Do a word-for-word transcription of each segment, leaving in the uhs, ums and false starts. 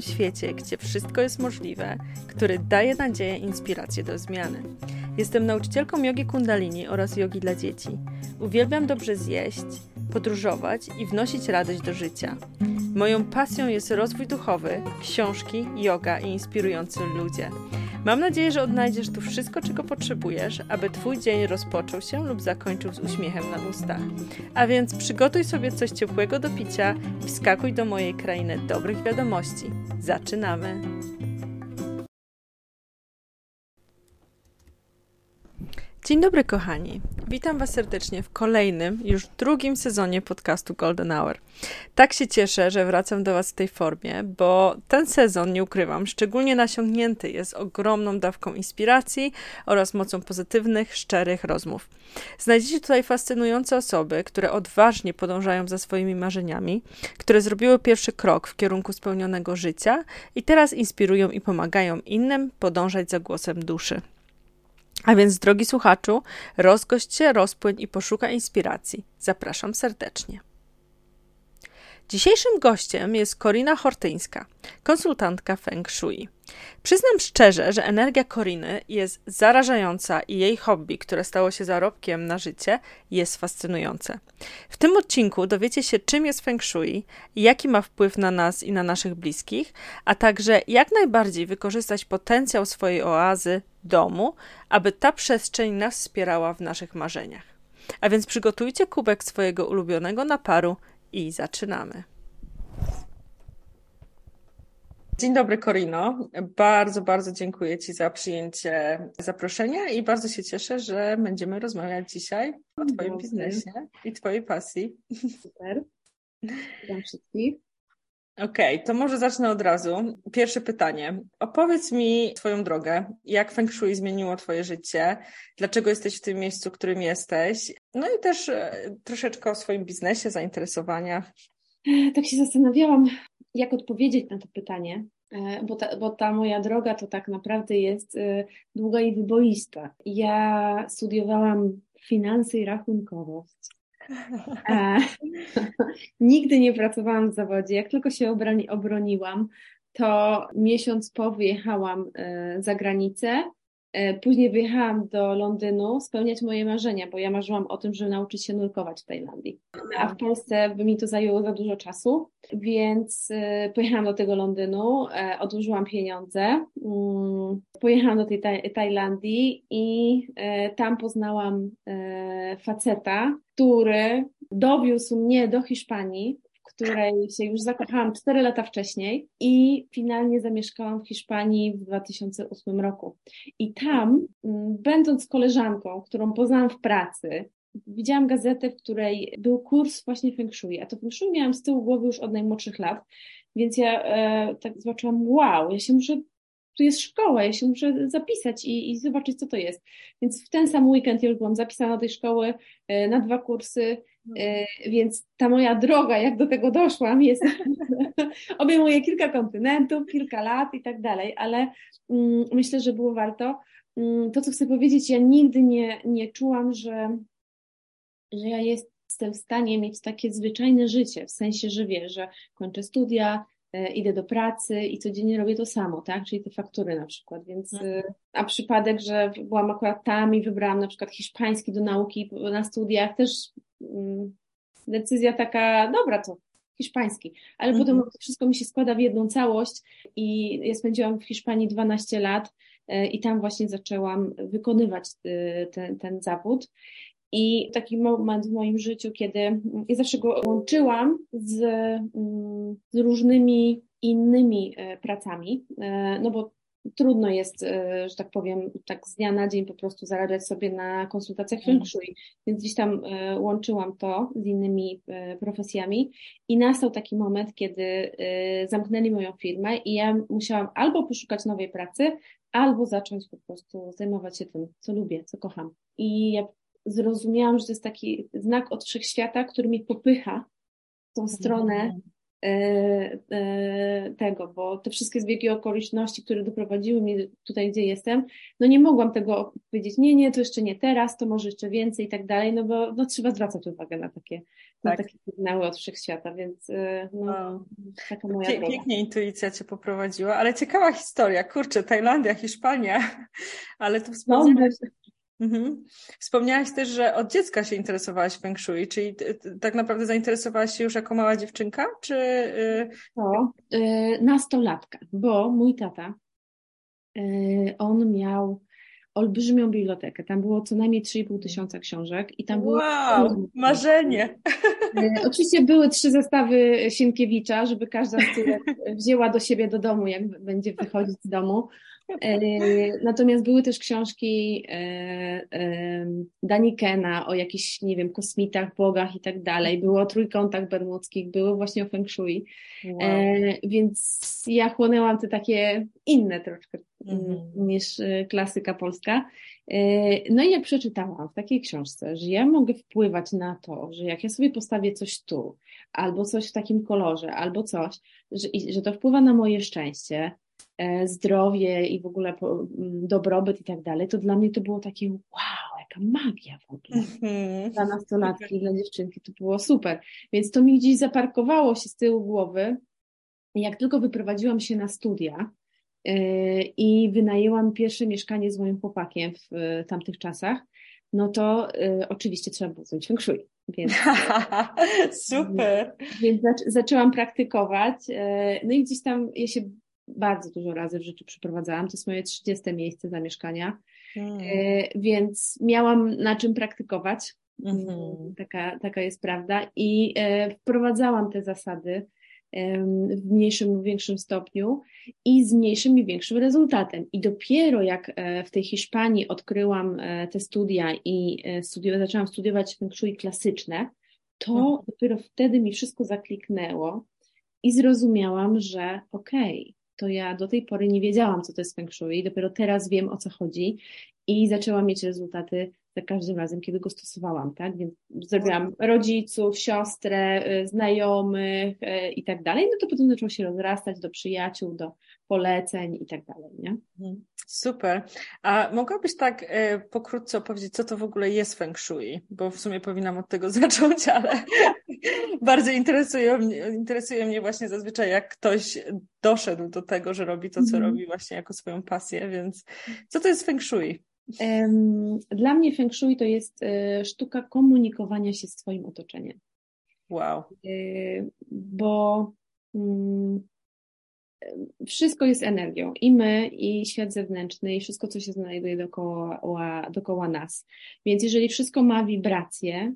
takim świecie, gdzie wszystko jest możliwe, który daje nadzieję i inspirację do zmiany. Jestem nauczycielką jogi Kundalini oraz jogi dla dzieci. Uwielbiam dobrze zjeść, podróżować i wnosić radość do życia. Moją pasją jest rozwój duchowy, książki, joga i inspirujący ludzie. Mam nadzieję, że odnajdziesz tu wszystko, czego potrzebujesz, aby Twój dzień rozpoczął się lub zakończył z uśmiechem na ustach. A więc przygotuj sobie coś ciepłego do picia i wskakuj do mojej krainy dobrych wiadomości. Zaczynamy! Dzień dobry kochani, witam Was serdecznie w kolejnym, już drugim sezonie podcastu Golden Hour. Tak się cieszę, że wracam do Was w tej formie, bo ten sezon, nie ukrywam, szczególnie nasiągnięty jest ogromną dawką inspiracji oraz mocą pozytywnych, szczerych rozmów. Znajdziecie tutaj fascynujące osoby, które odważnie podążają za swoimi marzeniami, które zrobiły pierwszy krok w kierunku spełnionego życia i teraz inspirują i pomagają innym podążać za głosem duszy. A więc, drogi słuchaczu, rozgość się, rozpłyń i poszukaj inspiracji. Zapraszam serdecznie. Dzisiejszym gościem jest Korina Hortyńska, konsultantka Feng Shui. Przyznam szczerze, że energia Koriny jest zarażająca i jej hobby, które stało się zarobkiem na życie, jest fascynujące. W tym odcinku dowiecie się, czym jest Feng Shui, jaki ma wpływ na nas i na naszych bliskich, a także jak najbardziej wykorzystać potencjał swojej oazy, domu, aby ta przestrzeń nas wspierała w naszych marzeniach. A więc przygotujcie kubek swojego ulubionego naparu i zaczynamy. Dzień dobry Korino, bardzo, bardzo dziękuję Ci za przyjęcie zaproszenia i bardzo się cieszę, że będziemy rozmawiać dzisiaj o Twoim biznesie i Twojej pasji. Super, witam wszystkich. Okej, okay, to może zacznę od razu. Pierwsze pytanie. Opowiedz mi Twoją drogę, jak Feng Shui zmieniło Twoje życie, dlaczego jesteś w tym miejscu, w którym jesteś, no i też troszeczkę o swoim biznesie, zainteresowaniach. Tak się zastanawiałam, jak odpowiedzieć na to pytanie, bo ta, bo ta moja droga to tak naprawdę jest długa i wyboista. Ja studiowałam finanse i rachunkowość. E, nigdy nie pracowałam w zawodzie. Jak tylko się obroni, obroniłam, to miesiąc po wyjechałam e, za granicę. E, później wyjechałam do Londynu spełniać moje marzenia, bo ja marzyłam o tym, żeby nauczyć się nurkować w Tajlandii. A w Polsce by mi to zajęło za dużo czasu, więc e, pojechałam do tego Londynu, e, odłożyłam pieniądze, um, pojechałam do tej taj- Tajlandii i e, tam poznałam e, faceta, który dowiózł mnie do Hiszpanii, w której się już zakochałam cztery lata wcześniej i finalnie zamieszkałam w Hiszpanii w dwa tysiące ósmym roku. I tam, będąc koleżanką, którą poznałam w pracy, widziałam gazetę, w której był kurs właśnie Feng Shui, a to Feng Shui miałam z tyłu głowy już od najmłodszych lat, więc ja e, tak zobaczyłam, wow, ja się muszę... tu jest szkoła, ja się muszę zapisać i, i zobaczyć, co to jest. Więc w ten sam weekend ja już byłam zapisana do tej szkoły na dwa kursy, więc ta moja droga, jak do tego doszłam, jest obejmuje kilka kontynentów, kilka lat i tak dalej, ale mm, myślę, że było warto. To, co chcę powiedzieć, ja nigdy nie, nie czułam, że, że ja jestem w stanie mieć takie zwyczajne życie, w sensie, że wiesz, że kończę studia, idę do pracy i codziennie robię to samo, tak? Czyli te faktury na przykład, więc a przypadek, że byłam akurat tam i wybrałam na przykład hiszpański do nauki na studiach, też um, decyzja taka, dobra, to hiszpański, ale mhm. potem wszystko mi się składa w jedną całość i ja spędziłam w Hiszpanii dwanaście lat i tam właśnie zaczęłam wykonywać ten, ten zawód. I taki moment w moim życiu, kiedy ja zawsze go łączyłam z, z różnymi innymi pracami, no bo trudno jest, że tak powiem, tak z dnia na dzień po prostu zarabiać sobie na konsultacjach Feng Shui, więc gdzieś tam łączyłam to z innymi profesjami i nastał taki moment, kiedy zamknęli moją firmę i ja musiałam albo poszukać nowej pracy, albo zacząć po prostu zajmować się tym, co lubię, co kocham. I ja zrozumiałam, że to jest taki znak od wszechświata, który mnie popycha w tą stronę tego, bo te wszystkie zbiegi okoliczności, które doprowadziły mnie tutaj, gdzie jestem, no nie mogłam tego powiedzieć, nie, nie, to jeszcze nie teraz, to może jeszcze więcej i tak dalej, no bo no, trzeba zwracać uwagę na takie, tak. na takie sygnały od wszechświata, więc no, taka moja droga. Pięknie intuicja Cię poprowadziła, ale ciekawa historia, kurczę, Tajlandia, Hiszpania, ale to wspomniałeś... Mhm. Wspomniałaś też, że od dziecka się interesowałaś Feng Shui, czyli ty, ty, tak naprawdę zainteresowałaś się już jako mała dziewczynka, czy... Yy... No, yy, nastolatka, bo mój tata, yy, on miał olbrzymią bibliotekę, tam było co najmniej trzy i pół tysiąca książek i tam było... Wow, było... marzenie! Yy, oczywiście były trzy zestawy Sienkiewicza, żeby każda z tych wzięła do siebie do domu, jak będzie wychodzić z domu. Natomiast były też książki Danikena o jakichś, nie wiem, kosmitach, bogach i tak dalej. Było o trójkątach bermudzkich, było właśnie o Feng Shui. Wow. Więc ja chłonęłam te takie inne troszkę mhm. niż klasyka polska. No i jak przeczytałam w takiej książce, że ja mogę wpływać na to, że jak ja sobie postawię coś tu, albo coś w takim kolorze, albo coś, że, że to wpływa na moje szczęście, zdrowie i w ogóle dobrobyt i tak dalej, to dla mnie to było takie wow, jaka magia w ogóle. Mm-hmm. Dla nastolatki, dla dziewczynki to było super. Więc to mi gdzieś zaparkowało się z tyłu głowy. Jak tylko wyprowadziłam się na studia yy, i wynajęłam pierwsze mieszkanie z moim chłopakiem w y, tamtych czasach, no to y, oczywiście trzeba było zrobić Feng Shui. Więc, super! Więc zac- zaczęłam praktykować. Yy, no i gdzieś tam ja się bardzo dużo razy w życiu przeprowadzałam. To jest moje trzydzieste miejsce zamieszkania. Hmm. E, więc miałam na czym praktykować. Mm-hmm. Taka, taka jest prawda. I e, wprowadzałam te zasady e, w mniejszym lub większym stopniu i z mniejszym i większym rezultatem. I dopiero jak e, w tej Hiszpanii odkryłam e, te studia i e, studi- zaczęłam studiować Feng Shui klasyczne, to hmm. dopiero wtedy mi wszystko zakliknęło i zrozumiałam, że okej, okay, to ja do tej pory nie wiedziałam, co to jest Feng Shui, dopiero teraz wiem, o co chodzi i zaczęłam mieć rezultaty za każdym razem, kiedy go stosowałam, tak? Więc zrobiłam rodziców, siostrę, znajomych i tak dalej, no to potem zaczęło się rozrastać do przyjaciół, do poleceń i tak dalej, nie? Super. A mogłabyś tak pokrótce opowiedzieć, co to w ogóle jest Feng Shui? Bo w sumie powinnam od tego zacząć, ale bardziej interesuje mnie, interesuje mnie właśnie zazwyczaj, jak ktoś doszedł do tego, że robi to, co mm. robi właśnie jako swoją pasję, więc co to jest Feng Shui? Dla mnie Feng Shui to jest sztuka komunikowania się z Twoim otoczeniem. Wow. Bo wszystko jest energią. I my, i świat zewnętrzny, i wszystko, co się znajduje dookoła, dookoła nas. Więc jeżeli wszystko ma wibracje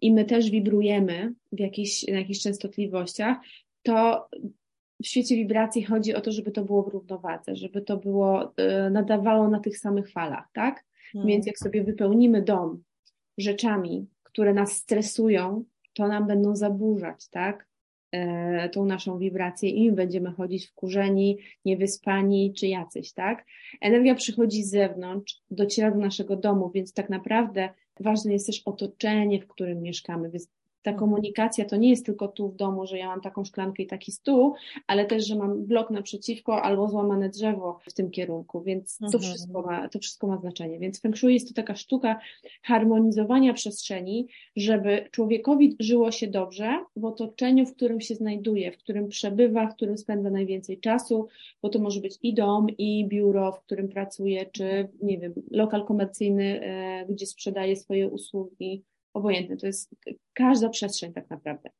i my też wibrujemy w jakichś, na jakichś częstotliwościach, to w świecie wibracji chodzi o to, żeby to było w równowadze, żeby to było, nadawało na tych samych falach, tak? Hmm. Więc jak sobie wypełnimy dom rzeczami, które nas stresują, to nam będą zaburzać, tak? E, tą naszą wibrację i będziemy chodzić wkurzeni, niewyspani czy jacyś, tak? Energia przychodzi z zewnątrz, dociera do naszego domu, więc tak naprawdę ważne jest też otoczenie, w którym mieszkamy, więc ta komunikacja to nie jest tylko tu w domu, że ja mam taką szklankę i taki stół, ale też, że mam blok naprzeciwko albo złamane drzewo w tym kierunku, więc to, wszystko ma, to wszystko ma znaczenie. Więc Feng Shui jest to taka sztuka harmonizowania przestrzeni, żeby człowiekowi żyło się dobrze w otoczeniu, w którym się znajduje, w którym przebywa, w którym spędza najwięcej czasu, bo to może być i dom, i biuro, w którym pracuje, czy nie wiem, lokal komercyjny, e, gdzie sprzedaje swoje usługi. Obojętne, to jest każda przestrzeń tak naprawdę.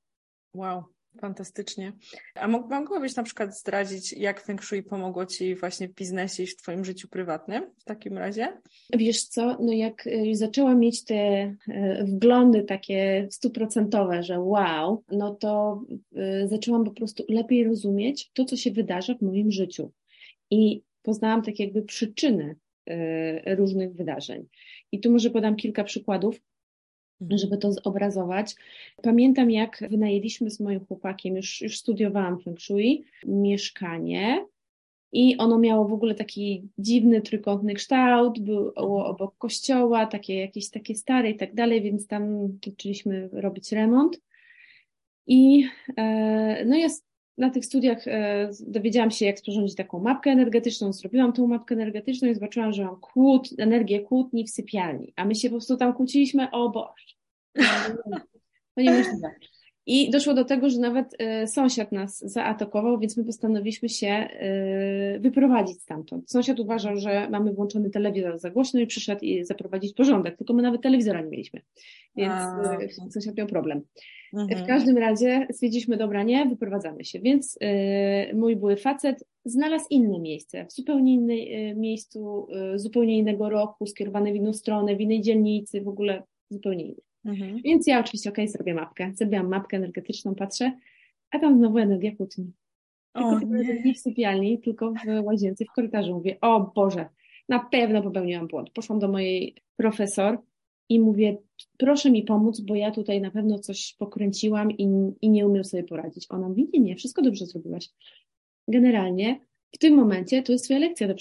Wow, fantastycznie. A mogłabyś na przykład zdradzić, jak Feng Shui pomogło Ci właśnie w biznesie i w Twoim życiu prywatnym w takim razie? Wiesz co, no jak zaczęłam mieć te wglądy takie stuprocentowe, że wow, no to zaczęłam po prostu lepiej rozumieć to, co się wydarza w moim życiu. I poznałam tak jakby przyczyny różnych wydarzeń. I tu może podam kilka przykładów, żeby to zobrazować. Pamiętam, jak wynajęliśmy z moim chłopakiem, już, już studiowałam Feng Shui, mieszkanie i ono miało w ogóle taki dziwny, trójkątny kształt, było obok kościoła, takie jakieś takie stare i tak dalej, więc tam zaczęliśmy robić remont I no ja na tych studiach dowiedziałam się, jak sporządzić taką mapkę energetyczną, zrobiłam tą mapkę energetyczną i zobaczyłam, że mam kłód, energię kłótni w sypialni, a my się po prostu tam kłóciliśmy, o Boże, to nie możliwe. I doszło do tego, że nawet sąsiad nas zaatakował, więc my postanowiliśmy się wyprowadzić stamtąd. Sąsiad uważał, że mamy włączony telewizor za głośno i przyszedł i zaprowadzić porządek, tylko my nawet telewizora nie mieliśmy, więc a. sąsiad miał problem. Mhm. W każdym razie stwierdziliśmy, dobra, nie, wyprowadzamy się, więc mój były facet znalazł inne miejsce, w zupełnie innym miejscu, zupełnie innego roku, skierowane w inną stronę, w innej dzielnicy, w ogóle zupełnie inny. Mhm. Więc ja oczywiście, okej, okay, zrobię mapkę. Zrobiłam mapkę energetyczną, patrzę, a tam znowu energia kłótni. Tylko nie. nie w sypialni, tylko w łazience, w korytarzu. Mówię, o Boże, na pewno popełniłam błąd. Poszłam do mojej profesor i mówię, proszę mi pomóc, bo ja tutaj na pewno coś pokręciłam i, i nie umiem sobie poradzić. Ona mówi, nie, nie, wszystko dobrze zrobiłaś. Generalnie w tym momencie to jest twoja lekcja do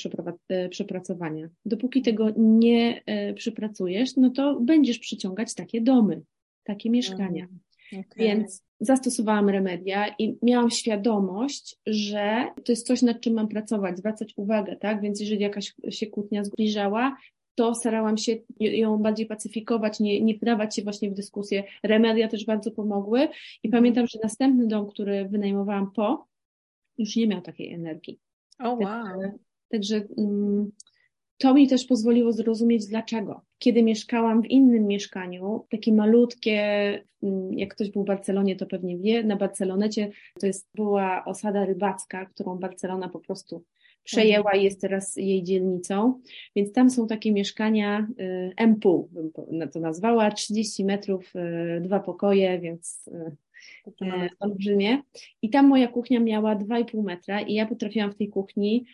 przepracowania. Dopóki tego nie e, przepracujesz, no to będziesz przyciągać takie domy, takie mieszkania. Mm, okay. Więc zastosowałam remedia i miałam świadomość, że to jest coś, nad czym mam pracować, zwracać uwagę, tak? Więc jeżeli jakaś się kłótnia zbliżała, to starałam się ją bardziej pacyfikować, nie, nie wdawać się właśnie w dyskusję. Remedia też bardzo pomogły i pamiętam, że następny dom, który wynajmowałam po, już nie miał takiej energii. Oh, wow. Także, także to mi też pozwoliło zrozumieć dlaczego. Kiedy mieszkałam w innym mieszkaniu, takie malutkie, jak ktoś był w Barcelonie, to pewnie wie, na Barcelonecie to jest, była osada rybacka, którą Barcelona po prostu przejęła i jest teraz jej dzielnicą, więc tam są takie mieszkania M pół, bym to nazwała, trzydzieści metrów, dwa pokoje, więc... E, olbrzymie. I tam moja kuchnia miała dwa i pół metra i ja potrafiłam w tej kuchni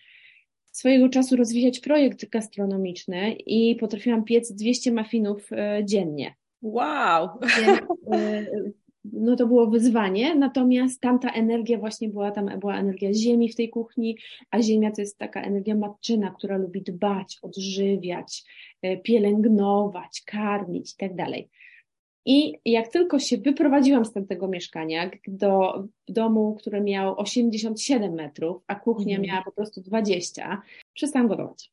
swojego czasu rozwijać projekt gastronomiczny i potrafiłam piec dwieście muffinów e, dziennie. Wow! Więc, e, no to było wyzwanie, natomiast tamta energia właśnie była, tam była energia ziemi w tej kuchni, a ziemia to jest taka energia matczyna, która lubi dbać, odżywiać, e, pielęgnować, karmić i tak dalej. I jak tylko się wyprowadziłam z tamtego mieszkania do domu, który miał osiemdziesiąt siedem metrów, a kuchnia mm. miała po prostu dwadzieścia, przestałam gotować.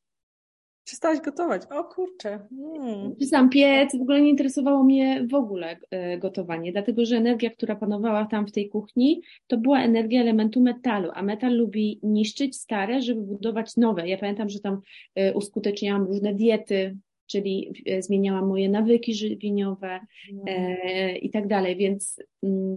Przestałaś gotować? O kurczę. Mm. Przestałam piec, w ogóle nie interesowało mnie w ogóle gotowanie, dlatego że energia, która panowała tam w tej kuchni, to była energia elementu metalu, a metal lubi niszczyć stare, żeby budować nowe. Ja pamiętam, że tam uskuteczniałam różne diety, czyli zmieniałam moje nawyki żywieniowe mm. e, i tak dalej, więc m,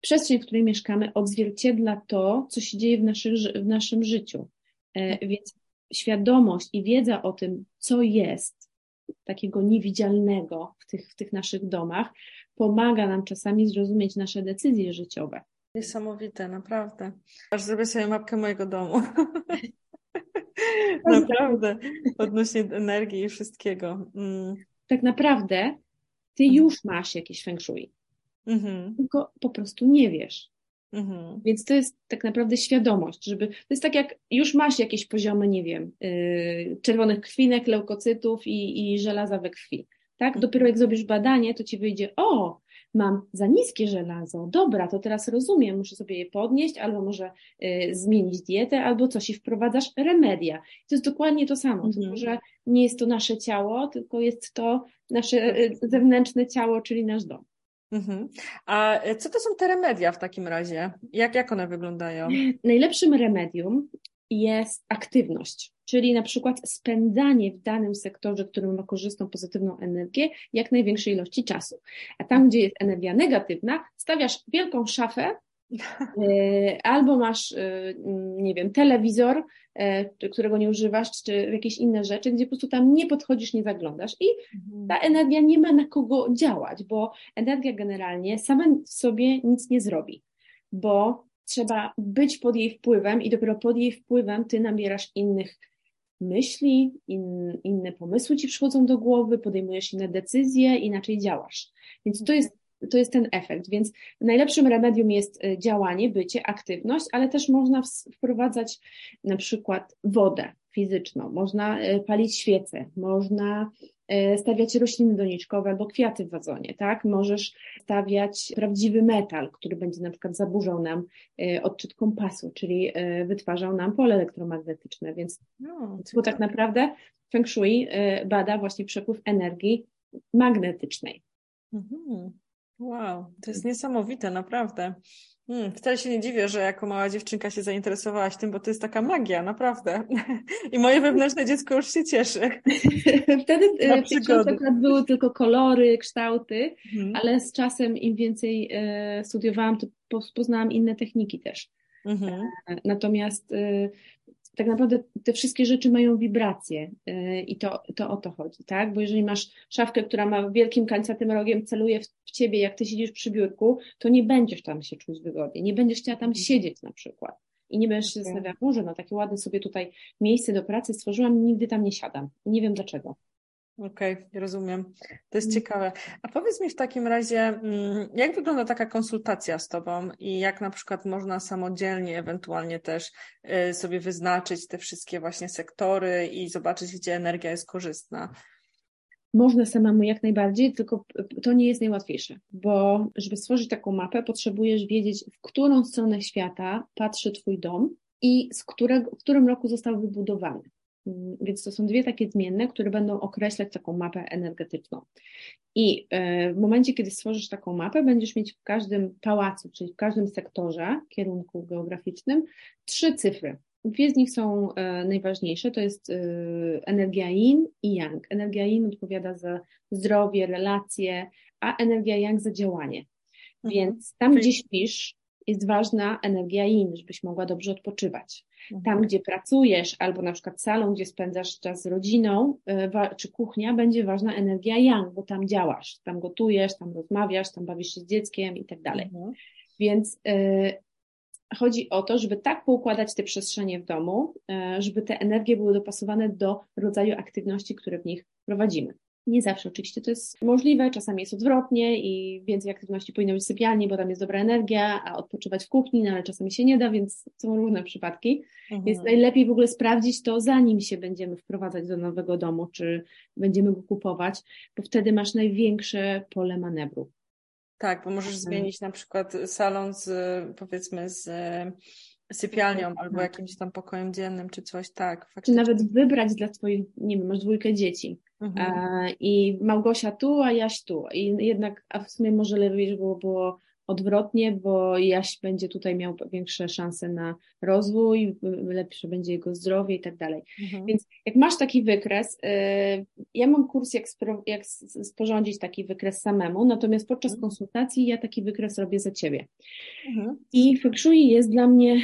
przestrzeń, w której mieszkamy, odzwierciedla to, co się dzieje w, naszych, w naszym życiu, e, więc świadomość i wiedza o tym, co jest takiego niewidzialnego w tych, w tych naszych domach, pomaga nam czasami zrozumieć nasze decyzje życiowe. Niesamowite, naprawdę. Aż zrobię sobie mapkę mojego domu. Naprawdę, odnośnie energii i wszystkiego. Mm. Tak naprawdę ty już masz jakieś feng shui, mm-hmm. tylko po prostu nie wiesz. Mm-hmm. Więc to jest tak naprawdę świadomość, żeby, to jest tak jak już masz jakieś poziomy, nie wiem, yy, czerwonych krwinek, leukocytów i, i żelaza we krwi. Tak? Dopiero jak zrobisz badanie, to ci wyjdzie, o, mam za niskie żelazo, dobra, to teraz rozumiem, muszę sobie je podnieść, albo może y, zmienić dietę, albo coś i wprowadzasz remedia. To jest dokładnie to samo, mm-hmm. tylko że nie jest to nasze ciało, tylko jest to nasze y, zewnętrzne ciało, czyli nasz dom. Mm-hmm. A co to są te remedia w takim razie? Jak, jak one wyglądają? Najlepszym remedium jest aktywność, czyli na przykład spędzanie w danym sektorze, który ma korzystną, pozytywną energię, jak największej ilości czasu. A tam, gdzie jest energia negatywna, stawiasz wielką szafę, y, albo masz, y, nie wiem, telewizor, y, którego nie używasz, czy jakieś inne rzeczy, gdzie po prostu tam nie podchodzisz, nie zaglądasz i ta energia nie ma na kogo działać, bo energia generalnie sama sobie nic nie zrobi, bo trzeba być pod jej wpływem i dopiero pod jej wpływem ty nabierasz innych myśli, in, inne pomysły ci przychodzą do głowy, podejmujesz inne decyzje, inaczej działasz. Więc to jest, to jest ten efekt. Więc najlepszym remedium jest działanie, bycie, aktywność, ale też można wprowadzać na przykład wodę. fizyczną, można palić świece, można stawiać rośliny doniczkowe albo kwiaty w wazonie, tak? Możesz stawiać prawdziwy metal, który będzie na przykład zaburzał nam odczyt kompasu, czyli wytwarzał nam pole elektromagnetyczne, więc no, bo tak naprawdę Feng Shui bada właśnie przepływ energii magnetycznej. Mhm. Wow, to jest niesamowite, naprawdę. Hmm, wcale się nie dziwię, że jako mała dziewczynka się zainteresowałaś tym, bo to jest taka magia, naprawdę. I moje wewnętrzne dziecko już się cieszy. Wtedy w tych książkach były tylko kolory, ksztauty, hmm. ale z czasem im więcej e, studiowałam, to poznałam inne techniki też. Hmm. E, natomiast e, tak naprawdę te wszystkie rzeczy mają wibracje e, i to, to o to chodzi, tak? Bo jeżeli masz szafkę, która ma wielkim kanciatym rogiem, celuje w ciebie, jak ty siedzisz przy biurku, to nie będziesz tam się czuć wygodnie, nie będziesz chciała tam siedzieć na przykład i nie będziesz się okay. zastanawiać, może no takie ładne sobie tutaj miejsce do pracy stworzyłam, nigdy tam nie siadam i nie wiem dlaczego. Okej, okay, rozumiem. To jest mm. ciekawe. A powiedz mi w takim razie, jak wygląda taka konsultacja z Tobą i jak na przykład można samodzielnie ewentualnie też sobie wyznaczyć te wszystkie właśnie sektory i zobaczyć, gdzie energia jest korzystna? Można samemu jak najbardziej, tylko to nie jest najłatwiejsze, bo żeby stworzyć taką mapę, potrzebujesz wiedzieć, w którą stronę świata patrzy Twój dom i z którego, w którym roku został wybudowany. Więc to są dwie takie zmienne, które będą określać taką mapę energetyczną. I w momencie, kiedy stworzysz taką mapę, będziesz mieć w każdym pałacu, czyli w każdym sektorze, kierunku geograficznym, trzy cyfry. Dwie z nich są najważniejsze, to jest energia yin i yang. Energia yin odpowiada za zdrowie, relacje, a energia yang za działanie. Więc tam, gdzie śpisz, jest ważna energia yin, żebyś mogła dobrze odpoczywać. Tam, gdzie pracujesz, albo na przykład salą, gdzie spędzasz czas z rodziną, czy kuchnia, będzie ważna energia yang, bo tam działasz, tam gotujesz, tam rozmawiasz, tam bawisz się z dzieckiem i tak dalej. Więc y, chodzi o to, żeby tak poukładać te przestrzenie w domu, y, żeby te energie były dopasowane do rodzaju aktywności, które w nich prowadzimy. Nie zawsze oczywiście to jest możliwe, czasami jest odwrotnie i więcej aktywności powinno być w sypialni, bo tam jest dobra energia, a odpoczywać w kuchni, no ale czasami się nie da, więc są różne przypadki. Mhm. Więc najlepiej w ogóle sprawdzić to, zanim się będziemy wprowadzać do nowego domu, czy będziemy go kupować, bo wtedy masz największe pole manewru. Tak, bo możesz mhm. zmienić na przykład salon z, powiedzmy z... sypialnią albo jakimś tam pokojem dziennym czy coś, tak. Faktycznie. Czy nawet wybrać dla twoich, nie wiem, masz dwójkę dzieci mhm. a, i Małgosia tu, a Jaś tu. I jednak, a w sumie może lepiej, żeby było, było odwrotnie, bo Jaś będzie tutaj miał większe szanse na rozwój, lepsze będzie jego zdrowie i tak dalej. Mhm. Więc jak masz taki wykres, y, ja mam kurs jak, spro, jak sporządzić taki wykres samemu, natomiast podczas mhm. konsultacji ja taki wykres robię za ciebie. Mhm. I Feng Shui jest dla mnie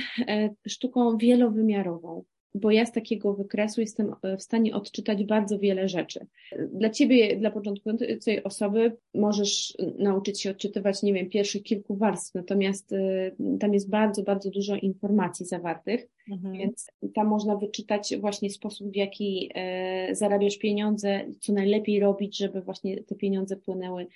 sztuką wielowymiarową, bo ja z takiego wykresu jestem w stanie odczytać bardzo wiele rzeczy. Dla ciebie, dla początkującej osoby możesz nauczyć się odczytywać, nie wiem, pierwszych kilku warstw, natomiast y, tam jest bardzo, bardzo dużo informacji zawartych, mhm. więc tam można wyczytać właśnie sposób, w jaki y, zarabiasz pieniądze, co najlepiej robić, żeby właśnie te pieniądze płynęły.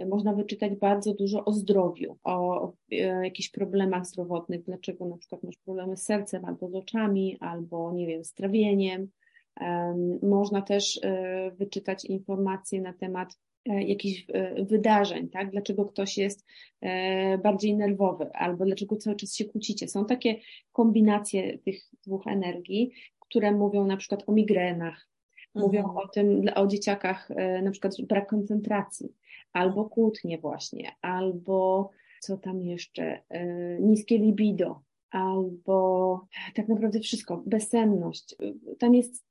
Y, można wyczytać bardzo dużo o zdrowiu, o y, jakichś problemach zdrowotnych, dlaczego na przykład masz problemy z sercem, albo z oczami, albo nie wiem, z trawieniem. Można też wyczytać informacje na temat jakichś wydarzeń, tak? Dlaczego ktoś jest bardziej nerwowy, albo dlaczego cały czas się kłócicie. Są takie kombinacje tych dwóch energii, które mówią na przykład o migrenach, mówią mhm. o tym, o dzieciakach, na przykład brak koncentracji, albo kłótnie właśnie, albo co tam jeszcze, niskie libido, albo tak naprawdę wszystko, bezsenność. Tam jest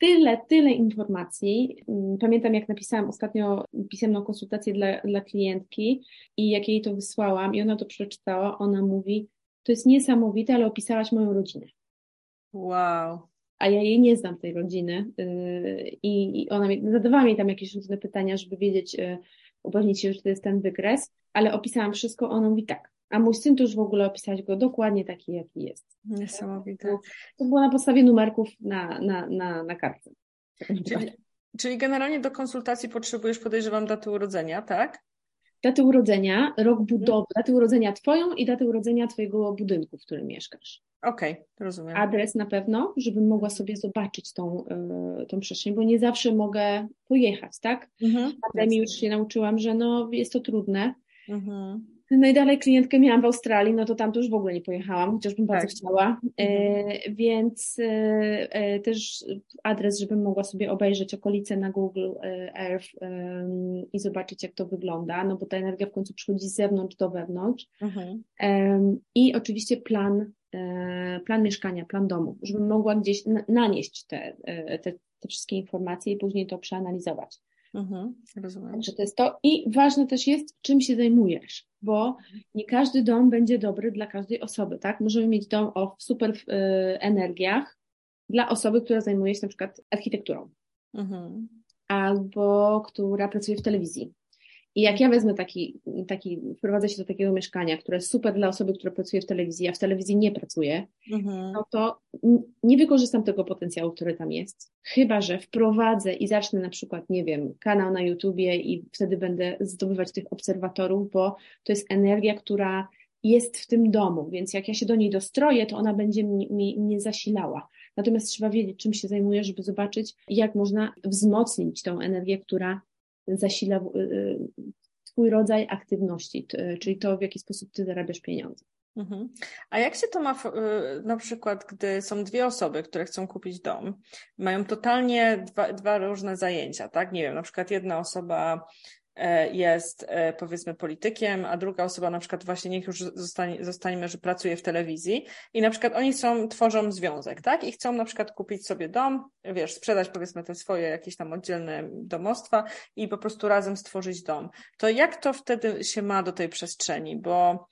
tyle, tyle informacji. Pamiętam, jak napisałam ostatnio pisemną konsultację dla, dla klientki i jak jej to wysłałam i ona to przeczytała, ona mówi, to jest niesamowite, ale opisałaś moją rodzinę. Wow. A ja jej nie znam, tej rodziny. I, i ona mi, zadawała mi tam jakieś różne pytania, żeby wiedzieć, upewnić się, że to jest ten wykres, ale opisałam wszystko, ona mówi tak. A mój syn to już w ogóle opisać go dokładnie taki, jaki jest. Niesamowite. To było na podstawie numerków na, na, na, na kartce. Czyli, czyli generalnie do konsultacji potrzebujesz, podejrzewam, daty urodzenia, tak? Daty urodzenia, rok budowy, daty urodzenia twoją i daty urodzenia twojego budynku, w którym mieszkasz. Okej, okay, rozumiem. Adres na pewno, żebym mogła sobie zobaczyć tą, y, tą przestrzeń, bo nie zawsze mogę pojechać, tak? Mhm, ale mi już się nauczyłam, że no, jest to trudne. Mhm. No i dalej klientkę miałam w Australii, no to tam to już w ogóle nie pojechałam, chociażbym tak. bardzo chciała. Mhm. Y, więc y, y, też adres, żebym mogła sobie obejrzeć okolice na Google Earth y, i zobaczyć, jak to wygląda, no bo ta energia w końcu przychodzi z zewnątrz do wewnątrz. Mhm. Y, I oczywiście plan plan mieszkania, plan domu, żebym mogła gdzieś nanieść te, te, te wszystkie informacje i później to przeanalizować. Mhm, rozumiem. Także to jest to. I ważne też jest, czym się zajmujesz, bo nie każdy dom będzie dobry dla każdej osoby, tak? Możemy mieć dom o super y, energiach dla osoby, która zajmuje się na przykład architekturą, mhm. albo która pracuje w telewizji. I jak ja wezmę taki, taki, wprowadzę się do takiego mieszkania, które jest super dla osoby, która pracuje w telewizji, a w telewizji nie pracuje, mhm. no to nie wykorzystam tego potencjału, który tam jest. Chyba że wprowadzę i zacznę na przykład, nie wiem, kanał na YouTubie i wtedy będę zdobywać tych obserwatorów, bo to jest energia, która jest w tym domu, więc jak ja się do niej dostroję, to ona będzie mi, mnie zasilała. Natomiast trzeba wiedzieć, czym się zajmuję, żeby zobaczyć, jak można wzmocnić tą energię, która zasila twój rodzaj aktywności, czyli to, w jaki sposób ty zarabiasz pieniądze. Mhm. A jak się to ma, na przykład, gdy są dwie osoby, które chcą kupić dom, mają totalnie dwa, dwa różne zajęcia, tak? Nie wiem, na przykład jedna osoba jest, powiedzmy, politykiem, a druga osoba na przykład właśnie, niech już zostanie, zostańmy, że pracuje w telewizji i na przykład oni są, tworzą związek, tak? I chcą na przykład kupić sobie dom, wiesz, sprzedać, powiedzmy, te swoje jakieś tam oddzielne domostwa i po prostu razem stworzyć dom. To jak to wtedy się ma do tej przestrzeni? Bo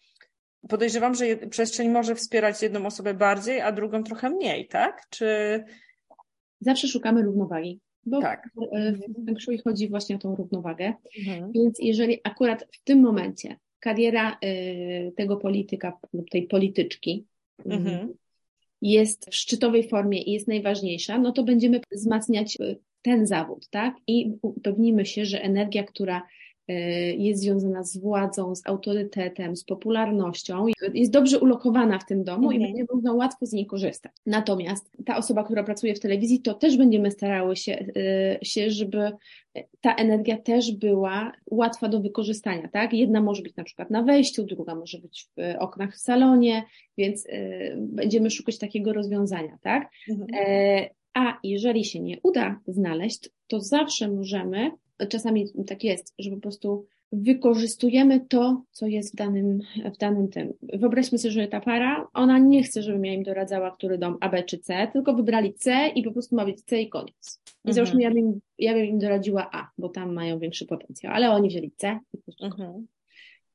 podejrzewam, że przestrzeń może wspierać jedną osobę bardziej, a drugą trochę mniej, tak? Czy... Zawsze szukamy równowagi. Bo tak. w Feng Shui chodzi właśnie o tą równowagę. Mhm. Więc jeżeli akurat w tym momencie kariera y, tego polityka lub tej polityczki mhm. y, jest w szczytowej formie i jest najważniejsza, no to będziemy wzmacniać y, ten zawód, tak? I upewnimy się, że energia, która y, jest związana z władzą, z autorytetem, z popularnością, jest dobrze ulokowana w tym domu mhm. i będzie można łatwo z niej korzystać. Natomiast ta osoba, która pracuje w telewizji, to też będziemy starały się, się, żeby ta energia też była łatwa do wykorzystania, tak? Jedna może być na przykład na wejściu, druga może być w oknach w salonie, więc będziemy szukać takiego rozwiązania, tak? Mhm. A jeżeli się nie uda znaleźć, to zawsze możemy, czasami tak jest, że po prostu wykorzystujemy to, co jest w danym, w danym tym. Wyobraźmy sobie, że ta para, ona nie chce, żebym ja im doradzała, który dom A, B czy C, tylko wybrali C i po prostu ma być C i koniec. I mhm. załóżmy, ja bym, ja bym im doradziła A, bo tam mają większy potencjał, ale oni wzięli C i po prostu mhm.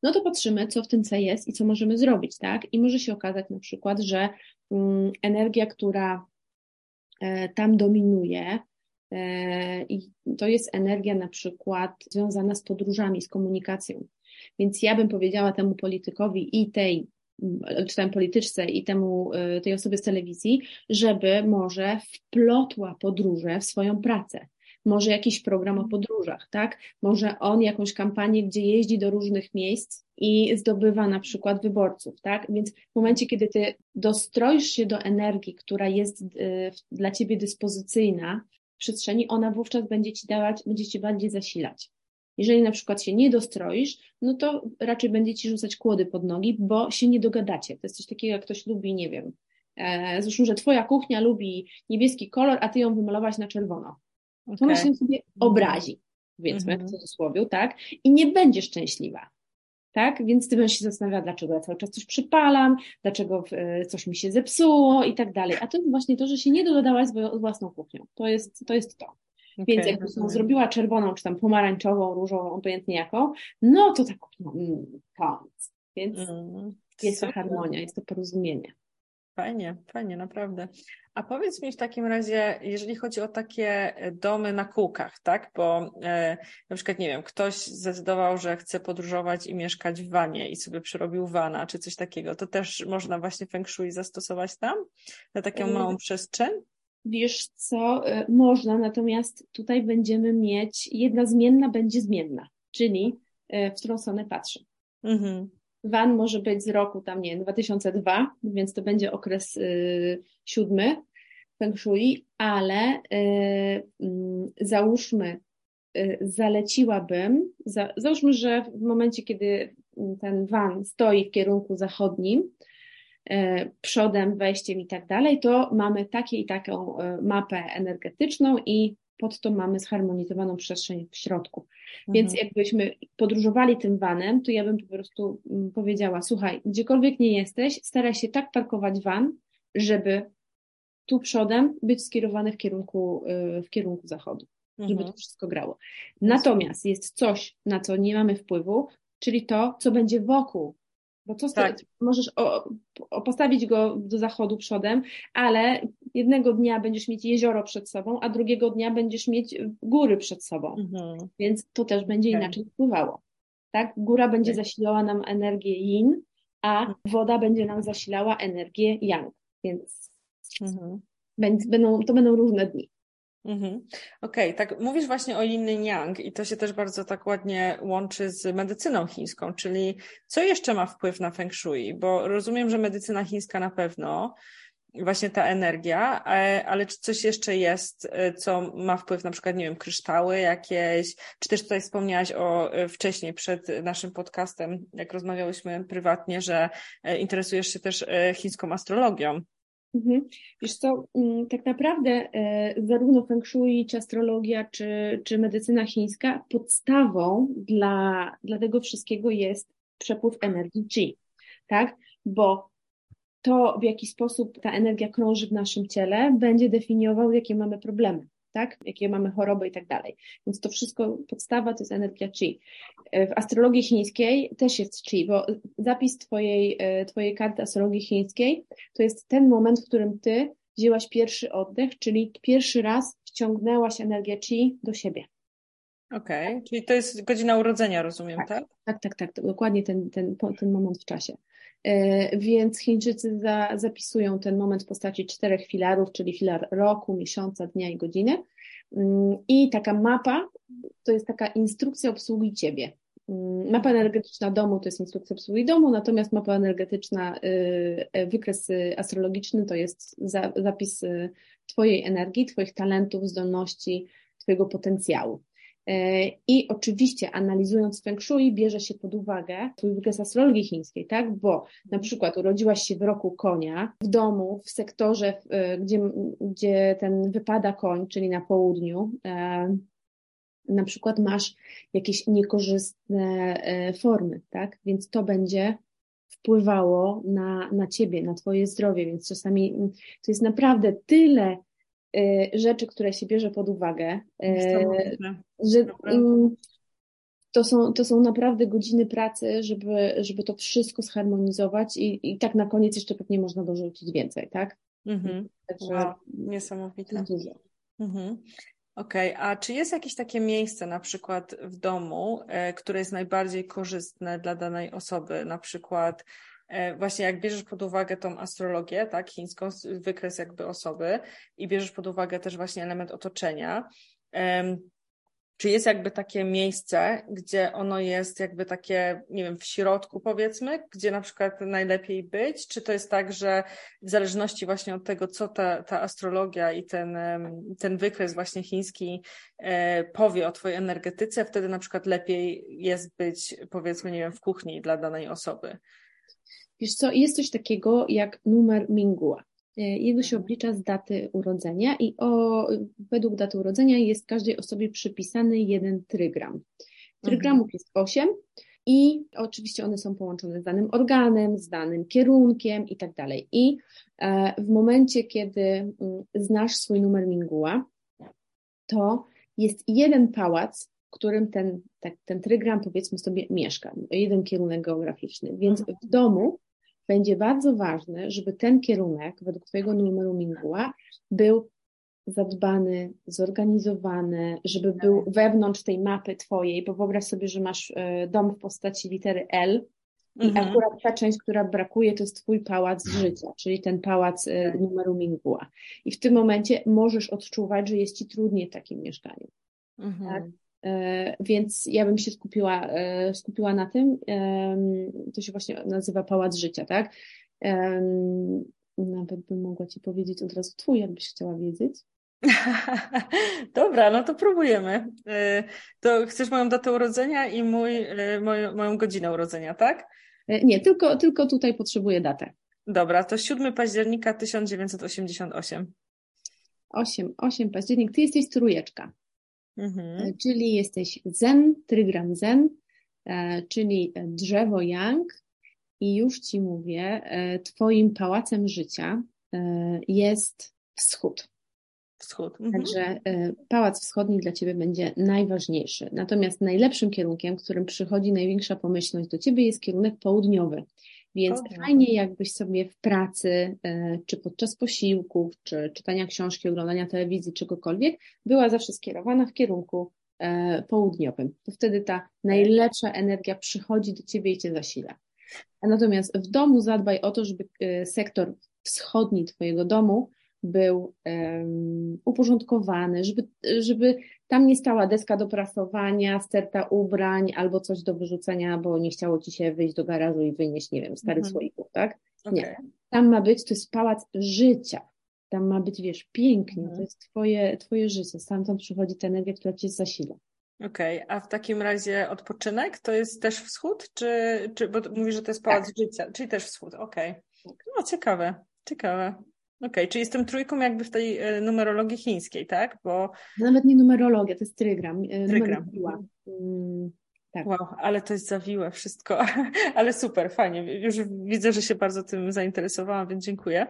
No to patrzymy, co w tym C jest i co możemy zrobić, tak? I może się okazać na przykład, że mm, energia, która e, tam dominuje, i to jest energia na przykład związana z podróżami, z komunikacją. Więc ja bym powiedziała temu politykowi i tej, czy tam polityczce i temu, tej osobie z telewizji, żeby może wplotła podróże w swoją pracę. Może jakiś program o podróżach, tak? Może on jakąś kampanię, gdzie jeździ do różnych miejsc i zdobywa na przykład wyborców, tak? Więc w momencie, kiedy ty dostroisz się do energii, która jest dla ciebie dyspozycyjna, przestrzeni, ona wówczas będzie ci dawać, będzie ci bardziej zasilać. Jeżeli na przykład się nie dostroisz, no to raczej będzie ci rzucać kłody pod nogi, bo się nie dogadacie. To jest coś takiego, jak ktoś lubi, nie wiem, e, zresztą, że twoja kuchnia lubi niebieski kolor, a ty ją wymalowałaś na czerwono. Okay. To ona się sobie obrazi, powiedzmy, mm-hmm. w cudzysłowie, tak? I nie będzie szczęśliwa. Tak? Więc ty będziesz się zastanawiała, dlaczego ja cały czas coś przypalam, dlaczego coś mi się zepsuło i tak dalej. A to jest właśnie to, że się nie dogadałaś z własną kuchnią. To jest to. Jest to. Okay, więc jak rozumiem. Zrobiła czerwoną, czy tam pomarańczową, różową, obojętnie jaką, no to tak, no, koniec. Więc mm, jest super. To harmonia, jest to porozumienie. Fajnie, fajnie, naprawdę. A powiedz mi w takim razie, jeżeli chodzi o takie domy na kółkach, tak? Bo e, na przykład, nie wiem, ktoś zdecydował, że chce podróżować i mieszkać w vanie i sobie przerobił vana czy coś takiego, to też można właśnie Feng Shui zastosować tam? Na taką małą przestrzeń? Wiesz co, można, natomiast tutaj będziemy mieć, jedna zmienna będzie zmienna, czyli w którą stronę patrzy. Mhm. Wan może być z roku tam, nie, dwa tysiące dwa, więc to będzie okres y, siódmy Feng Shui, ale y, y, załóżmy, y, zaleciłabym, za, załóżmy, że w momencie, kiedy ten Wan stoi w kierunku zachodnim, przodem, wejściem i tak dalej, to mamy takie i taką mapę energetyczną i pod to mamy zharmonizowaną przestrzeń w środku. Mhm. Więc jakbyśmy podróżowali tym vanem, to ja bym po prostu powiedziała, słuchaj, gdziekolwiek nie jesteś, staraj się tak parkować van, żeby tu przodem być skierowany w kierunku, w kierunku zachodu, mhm. żeby to wszystko grało. Natomiast jest coś, na co nie mamy wpływu, czyli to, co będzie wokół. Bo co tak. to, możesz o, o postawić go do zachodu przodem, ale jednego dnia będziesz mieć jezioro przed sobą, a drugiego dnia będziesz mieć góry przed sobą. Mhm. Więc to też będzie okay. inaczej wpływało. Tak? Góra będzie okay. zasilała nam energię yin, a woda będzie nam zasilała energię yang. Więc mhm. będą, to będą różne dni. Mhm. Okej, okay, tak mówisz właśnie o yin i yang i to się też bardzo tak ładnie łączy z medycyną chińską, czyli co jeszcze ma wpływ na feng shui, bo rozumiem, że medycyna chińska na pewno, właśnie ta energia, ale czy coś jeszcze jest, co ma wpływ, na przykład, nie wiem, kryształy jakieś, czy też tutaj wspomniałaś o wcześniej przed naszym podcastem, jak rozmawiałyśmy prywatnie, że interesujesz się też chińską astrologią. Mhm. Wiesz co, tak naprawdę zarówno feng shui, czy astrologia, czy, czy medycyna chińska, podstawą dla, dla tego wszystkiego jest przepływ energii qi, tak? Bo to, w jaki sposób ta energia krąży w naszym ciele, będzie definiował, jakie mamy problemy, tak? Jakie mamy choroby i tak dalej. Więc to wszystko, podstawa to jest energia qi. W astrologii chińskiej też jest qi, bo zapis twojej, twojej karty astrologii chińskiej to jest ten moment, w którym ty wzięłaś pierwszy oddech, czyli pierwszy raz wciągnęłaś energię qi do siebie. Okej, okay. Czyli to jest godzina urodzenia, rozumiem, tak? Tak, tak, tak, tak. Dokładnie ten, ten, ten moment w czasie. Więc Chińczycy za, zapisują ten moment w postaci czterech filarów, czyli filar roku, miesiąca, dnia i godziny. I taka mapa to jest taka instrukcja obsługi ciebie. Mapa energetyczna domu to jest instrukcja obsługi domu, natomiast mapa energetyczna, wykres astrologiczny to jest za, zapis twojej energii, twoich talentów, zdolności, twojego potencjału. I oczywiście analizując feng shui bierze się pod uwagę twój wykres astrologii chińskiej, tak? Bo na przykład urodziłaś się w roku konia, w domu, w sektorze, gdzie, gdzie ten wypada koń, czyli na południu, na przykład masz jakieś niekorzystne formy, tak? Więc to będzie wpływało na, na ciebie, na twoje zdrowie, więc czasami to jest naprawdę tyle rzeczy, które się bierze pod uwagę, że to są, to są naprawdę godziny pracy, żeby, żeby to wszystko zharmonizować i, i tak na koniec jeszcze pewnie można dorzucić więcej, tak? Mhm. Także wow, niesamowite. Dużo. Mhm. Okej, okay. A czy jest jakieś takie miejsce na przykład w domu, które jest najbardziej korzystne dla danej osoby, na przykład właśnie jak bierzesz pod uwagę tą astrologię, tak, chińską, wykres jakby osoby i bierzesz pod uwagę też właśnie element otoczenia, um, czy jest jakby takie miejsce, gdzie ono jest jakby takie, nie wiem, w środku powiedzmy, gdzie na przykład najlepiej być, czy to jest tak, że w zależności właśnie od tego, co ta, ta astrologia i ten, ten wykres właśnie chiński e, powie o twojej energetyce, wtedy na przykład lepiej jest być powiedzmy, nie wiem, w kuchni dla danej osoby? Wiesz co, jest coś takiego jak numer Mingua. Jego się oblicza z daty urodzenia i o, według daty urodzenia jest każdej osobie przypisany jeden trygram. Trygramów mhm. jest osiem i oczywiście one są połączone z danym organem, z danym kierunkiem i tak dalej. I w momencie, kiedy znasz swój numer Mingua, to jest jeden pałac, w którym ten, tak, ten trygram, powiedzmy sobie, mieszka. Jeden kierunek geograficzny. Więc mhm. w domu będzie bardzo ważne, żeby ten kierunek według twojego numeru Mingua był zadbany, zorganizowany, żeby był wewnątrz tej mapy twojej, bo wyobraź sobie, że masz dom w postaci litery L i mhm. akurat ta część, która brakuje, to jest twój pałac życia, czyli ten pałac numeru Mingua. I w tym momencie możesz odczuwać, że jest ci trudniej w takim mieszkaniu. Mhm. Tak? Więc ja bym się skupiła, skupiła na tym. To się właśnie nazywa pałac życia, tak? Nawet bym mogła Ci powiedzieć od razu twój, jakbyś chciała wiedzieć. Dobra, no to próbujemy. To chcesz moją datę urodzenia i mój, moją, moją godzinę urodzenia, tak? Nie, tylko, tylko tutaj potrzebuję datę. Dobra, to siódmego października tysiąc dziewięćset osiemdziesiąt osiem. ósmego października. Ty jesteś trójeczka. Mhm. Czyli jesteś zen, trygram zen, czyli drzewo yang. I już Ci mówię, Twoim pałacem życia jest wschód. Wschód. Mhm. Także pałac wschodni dla Ciebie będzie najważniejszy. Natomiast najlepszym kierunkiem, w którym przychodzi największa pomyślność do Ciebie, jest kierunek południowy. Więc południowy. Fajnie, jakbyś sobie w pracy, czy podczas posiłków, czy czytania książki, oglądania telewizji, czegokolwiek, była zawsze skierowana w kierunku południowym. To wtedy ta najlepsza energia przychodzi do Ciebie i Cię zasila. Natomiast w domu zadbaj o to, żeby sektor wschodni Twojego domu był um, uporządkowany, żeby, żeby tam nie stała deska do prasowania, sterta ubrań albo coś do wyrzucenia, bo nie chciało Ci się wyjść do garażu i wynieść, nie wiem, starych mhm. słoików, tak? Okay. Nie. Tam ma być, to jest pałac życia. Tam ma być, wiesz, pięknie, mhm. to jest Twoje, twoje życie. Stamtąd przychodzi ta energia, która Cię zasila. Okej, okay, a w takim razie odpoczynek to jest też wschód, czy, czy bo mówisz, że to jest pałac tak. życia, czyli też wschód, okej. Okay. No ciekawe, ciekawe. Okej, okay, czyli jestem trójką jakby w tej numerologii chińskiej, tak? Bo... Nawet nie numerologia, to jest trygram. Trygram. Mm, tak. Wow, ale to jest zawiłe wszystko, ale super, fajnie, już widzę, że się bardzo tym zainteresowałam, więc dziękuję.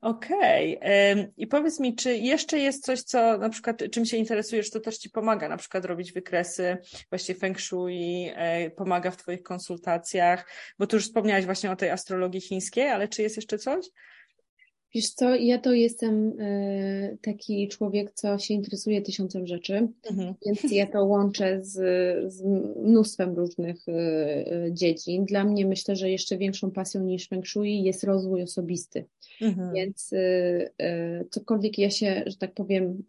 Okej. Okay. I powiedz mi, czy jeszcze jest coś, co na przykład, czym się interesujesz, to też Ci pomaga, na przykład robić wykresy, właśnie Feng Shui, pomaga w Twoich konsultacjach, bo tu już wspomniałaś właśnie o tej astrologii chińskiej, ale czy jest jeszcze coś? Wiesz co, ja to jestem taki człowiek, co się interesuje tysiącem rzeczy, mhm. więc ja to łączę z, z mnóstwem różnych dziedzin. Dla mnie myślę, że jeszcze większą pasją niż Feng Shui jest rozwój osobisty. Mhm. Więc cokolwiek ja się, że tak powiem,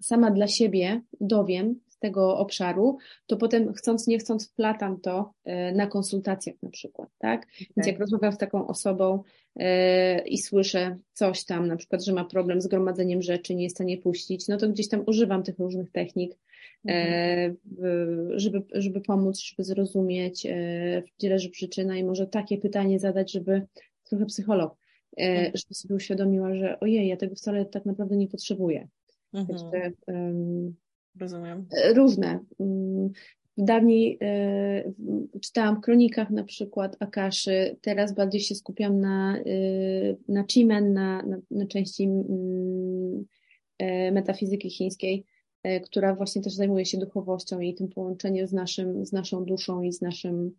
sama dla siebie dowiem z tego obszaru, to potem chcąc, nie chcąc wplatam to na konsultacjach na przykład, tak? Okay. Więc jak rozmawiam z taką osobą i słyszę coś tam, na przykład, że ma problem z gromadzeniem rzeczy, nie jest w stanie puścić, no to gdzieś tam używam tych różnych technik, mhm. żeby, żeby pomóc, żeby zrozumieć, gdzie leży przyczyna i może takie pytanie zadać, żeby trochę psycholog Mhm. żeby sobie uświadomiła, że ojej, ja tego wcale tak naprawdę nie potrzebuję. Mhm. Także, um, Rozumiem. Różne. Dawniej e, czytałam w kronikach na przykład Akaszy, teraz bardziej się skupiam na, na Qimen, na, na, na części mm, metafizyki chińskiej, e, która właśnie też zajmuje się duchowością i tym połączeniem z, naszym, z naszą duszą i z naszym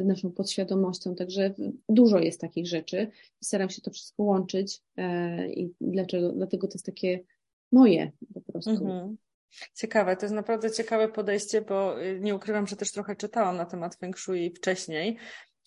z naszą podświadomością, także dużo jest takich rzeczy. Staram się to wszystko łączyć i dlaczego? Dlatego to jest takie moje po prostu. Mhm. Ciekawe, to jest naprawdę ciekawe podejście, bo nie ukrywam, że też trochę czytałam na temat Feng Shui wcześniej,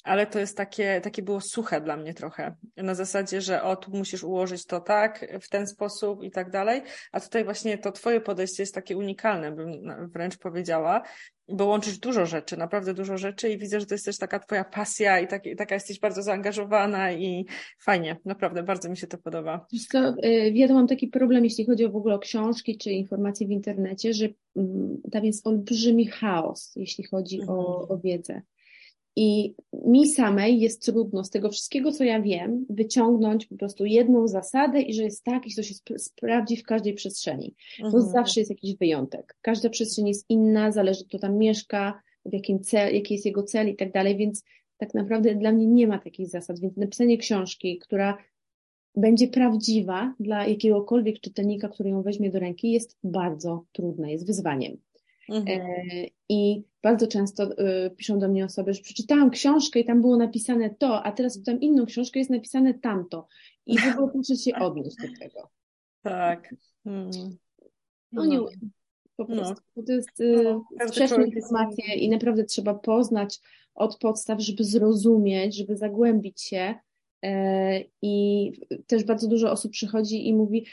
ale to jest takie, takie było suche dla mnie trochę, na zasadzie, że o, tu musisz ułożyć to tak, w ten sposób i tak dalej, a tutaj właśnie to twoje podejście jest takie unikalne, bym wręcz powiedziała, bo łączysz dużo rzeczy, naprawdę dużo rzeczy i widzę, że to jest też taka twoja pasja i, tak, i taka jesteś bardzo zaangażowana i fajnie, naprawdę bardzo mi się to podoba. Wiesz co, ja to mam taki problem, jeśli chodzi w ogóle o książki czy informacje w internecie, że tam jest olbrzymi chaos, jeśli chodzi mhm. o, o wiedzę. I mi samej jest trudno z tego wszystkiego, co ja wiem, wyciągnąć po prostu jedną zasadę i że jest tak i to się sp- sprawdzi w każdej przestrzeni. Mhm. To zawsze jest jakiś wyjątek. Każda przestrzeń jest inna, zależy kto tam mieszka, w jakim cel, jaki jest jego cel i tak dalej, więc tak naprawdę dla mnie nie ma takich zasad. Więc napisanie książki, która będzie prawdziwa dla jakiegokolwiek czytelnika, który ją weźmie do ręki, jest bardzo trudne, jest wyzwaniem. Mhm. I bardzo często piszą do mnie osoby, że przeczytałam książkę i tam było napisane to, a teraz czytam inną książkę, jest napisane tamto. I w ogóle muszę się odnieść do tego. Tak. Hmm. No nie umiem. Po prostu. No. To jest no, sprzeczne informacje jest... i naprawdę trzeba poznać od podstaw, żeby zrozumieć, żeby zagłębić się. I też bardzo dużo osób przychodzi i mówi: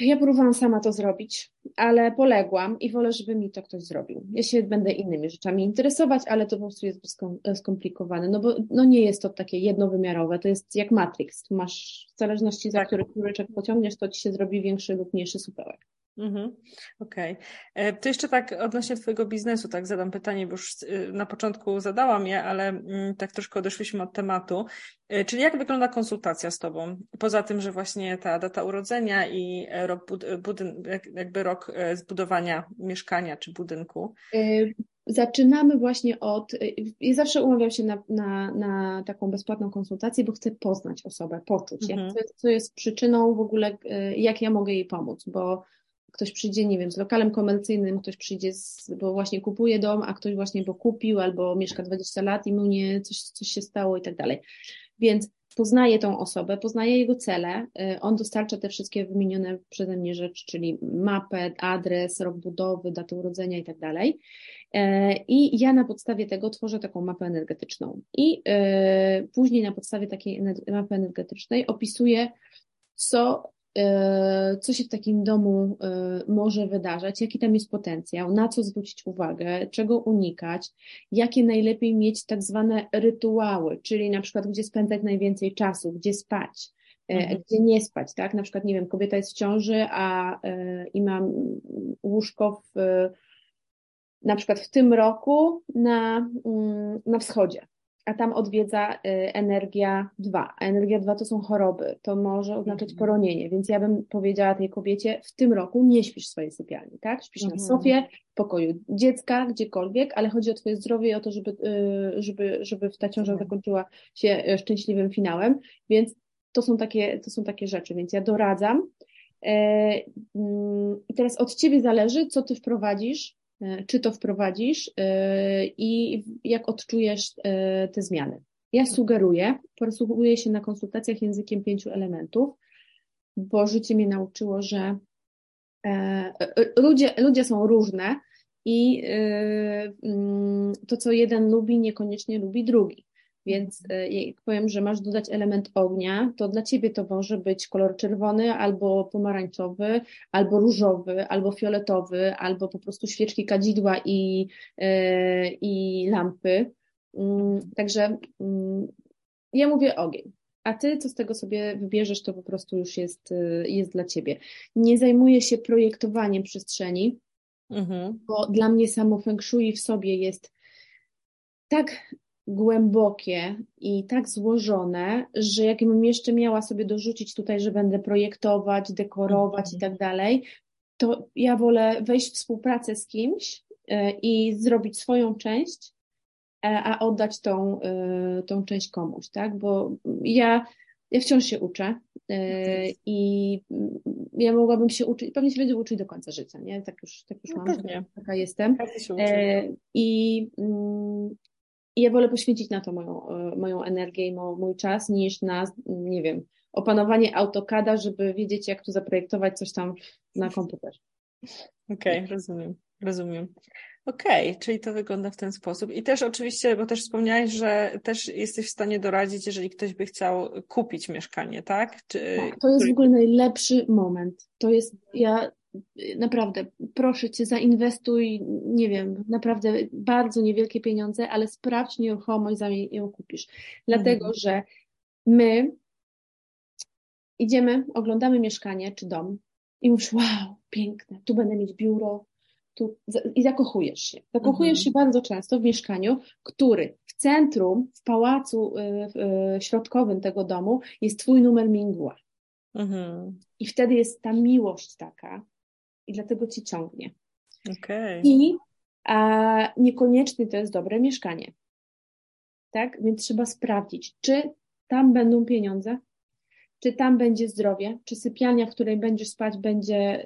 Ja próbowałam sama to zrobić, ale poległam i wolę, żeby mi to ktoś zrobił. Ja się będę innymi rzeczami interesować, ale to po prostu jest skomplikowane, no bo no nie jest to takie jednowymiarowe, to jest jak Matrix. Masz w zależności, za który kuryczek pociągniesz, to ci się zrobi większy lub mniejszy supełek. Mhm, okej. Okay. To jeszcze tak odnośnie Twojego biznesu, tak zadam pytanie, bo już na początku zadałam je, ale tak troszkę odeszliśmy od tematu. Czyli jak wygląda konsultacja z Tobą? Poza tym, że właśnie ta data urodzenia i rok, budyn, jakby rok zbudowania mieszkania czy budynku? Zaczynamy właśnie od... Ja zawsze umawiam się na, na, na taką bezpłatną konsultację, bo chcę poznać osobę, poczuć, mhm. jak, co jest przyczyną w ogóle, jak ja mogę jej pomóc, bo ktoś przyjdzie, nie wiem, z lokalem komercyjnym, ktoś przyjdzie, z, bo właśnie kupuje dom, a ktoś właśnie bo kupił albo mieszka dwadzieścia lat i mu nie, coś, coś się stało i tak dalej. Więc poznaję tą osobę, poznaję jego cele. On dostarcza te wszystkie wymienione przeze mnie rzeczy, czyli mapę, adres, rok budowy, datę urodzenia i tak dalej. I ja na podstawie tego tworzę taką mapę energetyczną. I później na podstawie takiej mapy energetycznej opisuję, co... co się w takim domu może wydarzać, jaki tam jest potencjał, na co zwrócić uwagę, czego unikać, jakie najlepiej mieć tak zwane rytuały, czyli na przykład gdzie spędzać najwięcej czasu, gdzie spać, mhm. gdzie nie spać, tak? Na przykład, nie wiem, kobieta jest w ciąży a, i ma łóżko w, na przykład w tym roku na, na wschodzie. A tam odwiedza energia dwa, a energia dwa to są choroby, to może oznaczać poronienie, więc ja bym powiedziała tej kobiecie, w tym roku nie śpisz w swojej sypialni, tak? Śpisz mhm. na sofie, w pokoju dziecka, gdziekolwiek, ale chodzi o Twoje zdrowie i o to, żeby, żeby, żeby ta ciąża mhm. zakończyła się szczęśliwym finałem, więc to są takie, to są takie rzeczy, więc ja doradzam. I teraz od Ciebie zależy, co Ty wprowadzisz, czy to wprowadzisz i jak odczujesz te zmiany. Ja sugeruję, posługuję się na konsultacjach językiem pięciu elementów, bo życie mnie nauczyło, że ludzie, ludzie są różne i to, co jeden lubi, niekoniecznie lubi drugi. Więc jak powiem, że masz dodać element ognia, to dla Ciebie to może być kolor czerwony, albo pomarańczowy, albo różowy, albo fioletowy, albo po prostu świeczki, kadzidła i, i lampy. Także ja mówię ogień, a Ty co z tego sobie wybierzesz, to po prostu już jest, jest dla Ciebie. Nie zajmuję się projektowaniem przestrzeni, mhm. bo dla mnie samo Feng Shui w sobie jest tak... głębokie i tak złożone, że jakbym jeszcze miała sobie dorzucić tutaj, że będę projektować, dekorować mm-hmm. i tak dalej, to ja wolę wejść w współpracę z kimś i zrobić swoją część, a oddać tą, tą część komuś, tak? Bo ja, ja wciąż się uczę i ja mogłabym się uczyć, pewnie się będę uczyć do końca życia, nie? Tak już, tak już no mam, że taka jestem. Tak się uczy. I I ja wolę poświęcić na to moją, moją energię i mój czas, niż na, nie wiem, opanowanie AutoCADa, żeby wiedzieć, jak tu zaprojektować coś tam na komputerze. Okej, okay, rozumiem, rozumiem. Okej, okay, czyli to wygląda w ten sposób. I też oczywiście, bo też wspomniałaś, że też jesteś w stanie doradzić, jeżeli ktoś by chciał kupić mieszkanie, tak? Czy... Tak, to jest w ogóle najlepszy moment. To jest, ja... Naprawdę, proszę Cię, zainwestuj, nie wiem, naprawdę bardzo niewielkie pieniądze, ale sprawdź nieruchomość, zanim ją kupisz. Dlatego, mhm. że my idziemy, oglądamy mieszkanie czy dom i mówisz, wow, piękne, tu będę mieć biuro. Tu... I zakochujesz się. Zakochujesz mhm. się bardzo często w mieszkaniu, który w centrum, w pałacu yy, yy, środkowym tego domu jest Twój numer mingua. Mhm. I wtedy jest ta miłość taka, i dlatego Cię ciągnie. Okay. I a, niekoniecznie to jest dobre mieszkanie. Tak? Więc trzeba sprawdzić, czy tam będą pieniądze, czy tam będzie zdrowie, czy sypialnia, w której będziesz spać, będzie,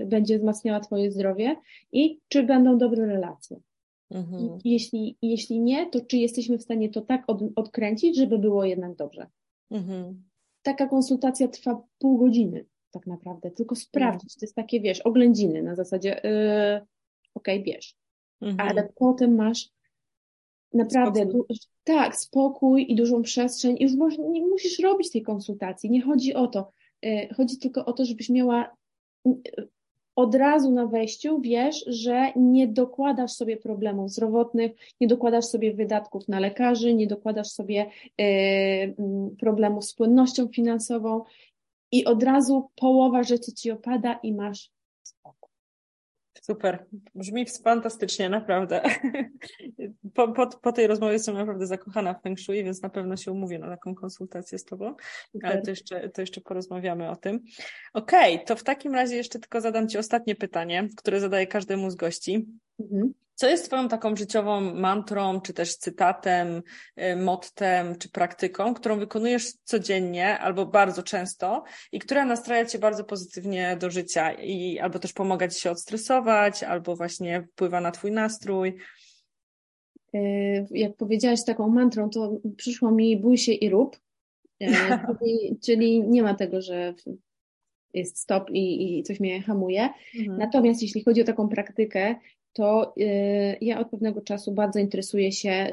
yy, będzie wzmacniała Twoje zdrowie i czy będą dobre relacje. Mhm. I, jeśli, jeśli nie, to czy jesteśmy w stanie to tak od, odkręcić, żeby było jednak dobrze. Mhm. Taka konsultacja trwa pół godziny. Tak naprawdę, tylko sprawdzić, to jest takie, wiesz, oględziny na zasadzie yy, okej, okay, bierz, mhm. ale potem masz naprawdę spokój. Du- tak, spokój i dużą przestrzeń i już możesz, nie musisz robić tej konsultacji, nie chodzi o to, yy, chodzi tylko o to, żebyś miała od razu na wejściu wiesz, że nie dokładasz sobie problemów zdrowotnych, nie dokładasz sobie wydatków na lekarzy, nie dokładasz sobie y, problemów z płynnością finansową i od razu połowa rzeczy ci opada i masz spokój. Super, brzmi fantastycznie, naprawdę. Po, po, po tej rozmowie jestem naprawdę zakochana w Feng Shui, więc na pewno się umówię na taką konsultację z Tobą, super. Ale to jeszcze, to jeszcze porozmawiamy o tym. Okej, okay, to w takim razie jeszcze tylko zadam Ci ostatnie pytanie, które zadaję każdemu z gości. Mhm. Co jest Twoją taką życiową mantrą, czy też cytatem, mottem, czy praktyką, którą wykonujesz codziennie albo bardzo często i która nastraja Cię bardzo pozytywnie do życia i albo też pomaga Ci się odstresować, albo właśnie wpływa na Twój nastrój? Jak powiedziałaś taką mantrą, to przyszło mi bój się i rób, czyli, czyli nie ma tego, że jest stop i, i coś mnie hamuje. Mhm. Natomiast jeśli chodzi o taką praktykę, to y, ja od pewnego czasu bardzo interesuję się